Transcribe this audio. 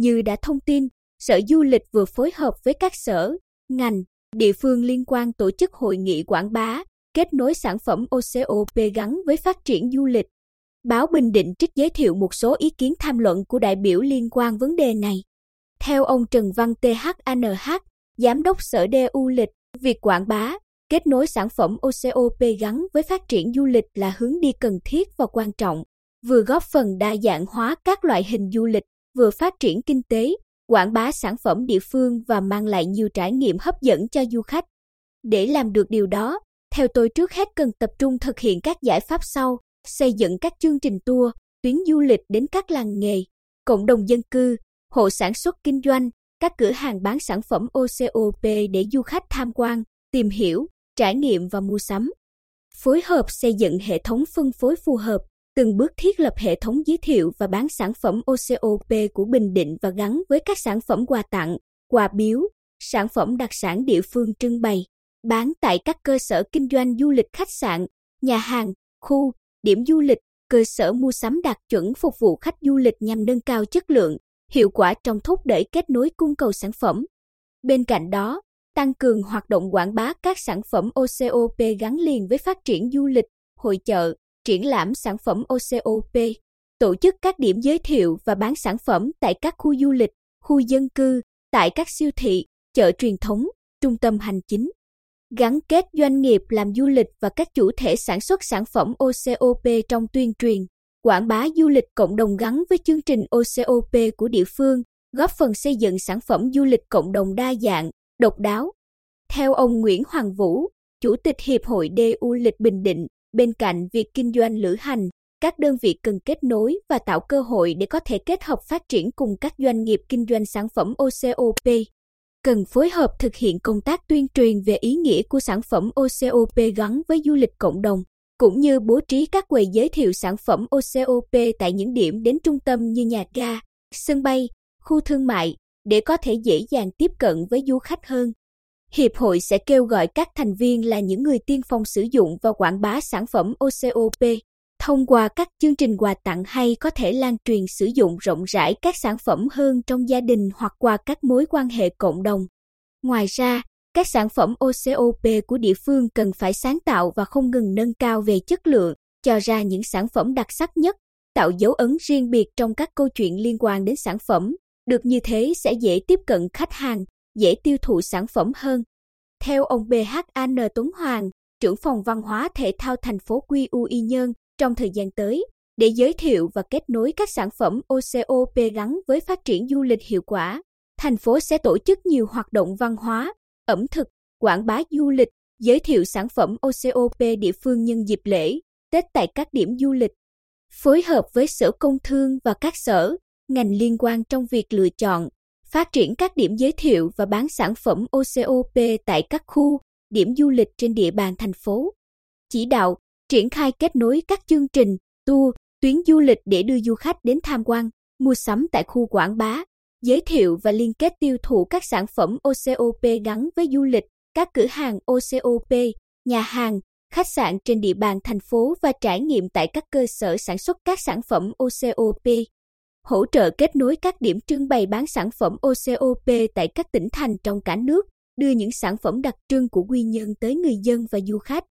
Như đã thông tin, Sở Du lịch vừa phối hợp với các sở, ngành, địa phương liên quan tổ chức hội nghị quảng bá, kết nối sản phẩm OCOP gắn với phát triển du lịch. Báo Bình Định trích giới thiệu một số ý kiến tham luận của đại biểu liên quan vấn đề này. Theo ông Trần Văn Thanh, Giám đốc Sở Du lịch, việc quảng bá, kết nối sản phẩm OCOP gắn với phát triển du lịch là hướng đi cần thiết và quan trọng, vừa góp phần đa dạng hóa các loại hình du lịch, vừa phát triển kinh tế, quảng bá sản phẩm địa phương và mang lại nhiều trải nghiệm hấp dẫn cho du khách. Để làm được điều đó, theo tôi trước hết cần tập trung thực hiện các giải pháp sau, xây dựng các chương trình tour, tuyến du lịch đến các làng nghề, cộng đồng dân cư, hộ sản xuất kinh doanh, các cửa hàng bán sản phẩm OCOP để du khách tham quan, tìm hiểu, trải nghiệm và mua sắm. Phối hợp xây dựng hệ thống phân phối phù hợp, từng bước thiết lập hệ thống giới thiệu và bán sản phẩm OCOP của Bình Định và gắn với các sản phẩm quà tặng, quà biếu, sản phẩm đặc sản địa phương trưng bày, bán tại các cơ sở kinh doanh du lịch khách sạn, nhà hàng, khu, điểm du lịch, cơ sở mua sắm đạt chuẩn phục vụ khách du lịch nhằm nâng cao chất lượng, hiệu quả trong thúc đẩy kết nối cung cầu sản phẩm. Bên cạnh đó, tăng cường hoạt động quảng bá các sản phẩm OCOP gắn liền với phát triển du lịch, hội chợ, triển lãm sản phẩm OCOP, tổ chức các điểm giới thiệu và bán sản phẩm tại các khu du lịch, khu dân cư, tại các siêu thị, chợ truyền thống, trung tâm hành chính. Gắn kết doanh nghiệp làm du lịch và các chủ thể sản xuất sản phẩm OCOP trong tuyên truyền, quảng bá du lịch cộng đồng gắn với chương trình OCOP của địa phương, góp phần xây dựng sản phẩm du lịch cộng đồng đa dạng, độc đáo. Theo ông Nguyễn Hoàng Vũ, Chủ tịch Hiệp hội Du lịch Bình Định, bên cạnh việc kinh doanh lữ hành, các đơn vị cần kết nối và tạo cơ hội để có thể kết hợp phát triển cùng các doanh nghiệp kinh doanh sản phẩm OCOP. Cần phối hợp thực hiện công tác tuyên truyền về ý nghĩa của sản phẩm OCOP gắn với du lịch cộng đồng, cũng như bố trí các quầy giới thiệu sản phẩm OCOP tại những điểm đến trung tâm như nhà ga, sân bay, khu thương mại, để có thể dễ dàng tiếp cận với du khách hơn. Hiệp hội sẽ kêu gọi các thành viên là những người tiên phong sử dụng và quảng bá sản phẩm OCOP, thông qua các chương trình quà tặng hay có thể lan truyền sử dụng rộng rãi các sản phẩm hơn trong gia đình hoặc qua các mối quan hệ cộng đồng. Ngoài ra, các sản phẩm OCOP của địa phương cần phải sáng tạo và không ngừng nâng cao về chất lượng, cho ra những sản phẩm đặc sắc nhất, tạo dấu ấn riêng biệt trong các câu chuyện liên quan đến sản phẩm. Được như thế sẽ dễ tiếp cận khách hàng, dễ tiêu thụ sản phẩm hơn. Theo ông BHAN Tuấn Hoàng, trưởng phòng văn hóa thể thao thành phố Quy Nhơn, trong thời gian tới, để giới thiệu và kết nối các sản phẩm OCOP gắn với phát triển du lịch hiệu quả, thành phố sẽ tổ chức nhiều hoạt động văn hóa, ẩm thực, quảng bá du lịch, giới thiệu sản phẩm OCOP địa phương nhân dịp lễ, Tết tại các điểm du lịch. Phối hợp với Sở Công Thương và các sở, ngành liên quan trong việc lựa chọn, phát triển các điểm giới thiệu và bán sản phẩm OCOP tại các khu, điểm du lịch trên địa bàn thành phố. Chỉ đạo, triển khai kết nối các chương trình, tour, tuyến du lịch để đưa du khách đến tham quan, mua sắm tại khu quảng bá, giới thiệu và liên kết tiêu thụ các sản phẩm OCOP gắn với du lịch, các cửa hàng OCOP, nhà hàng, khách sạn trên địa bàn thành phố và trải nghiệm tại các cơ sở sản xuất các sản phẩm OCOP. Hỗ trợ kết nối các điểm trưng bày bán sản phẩm OCOP tại các tỉnh thành trong cả nước, đưa những sản phẩm đặc trưng của Quy Nhơn tới người dân và du khách.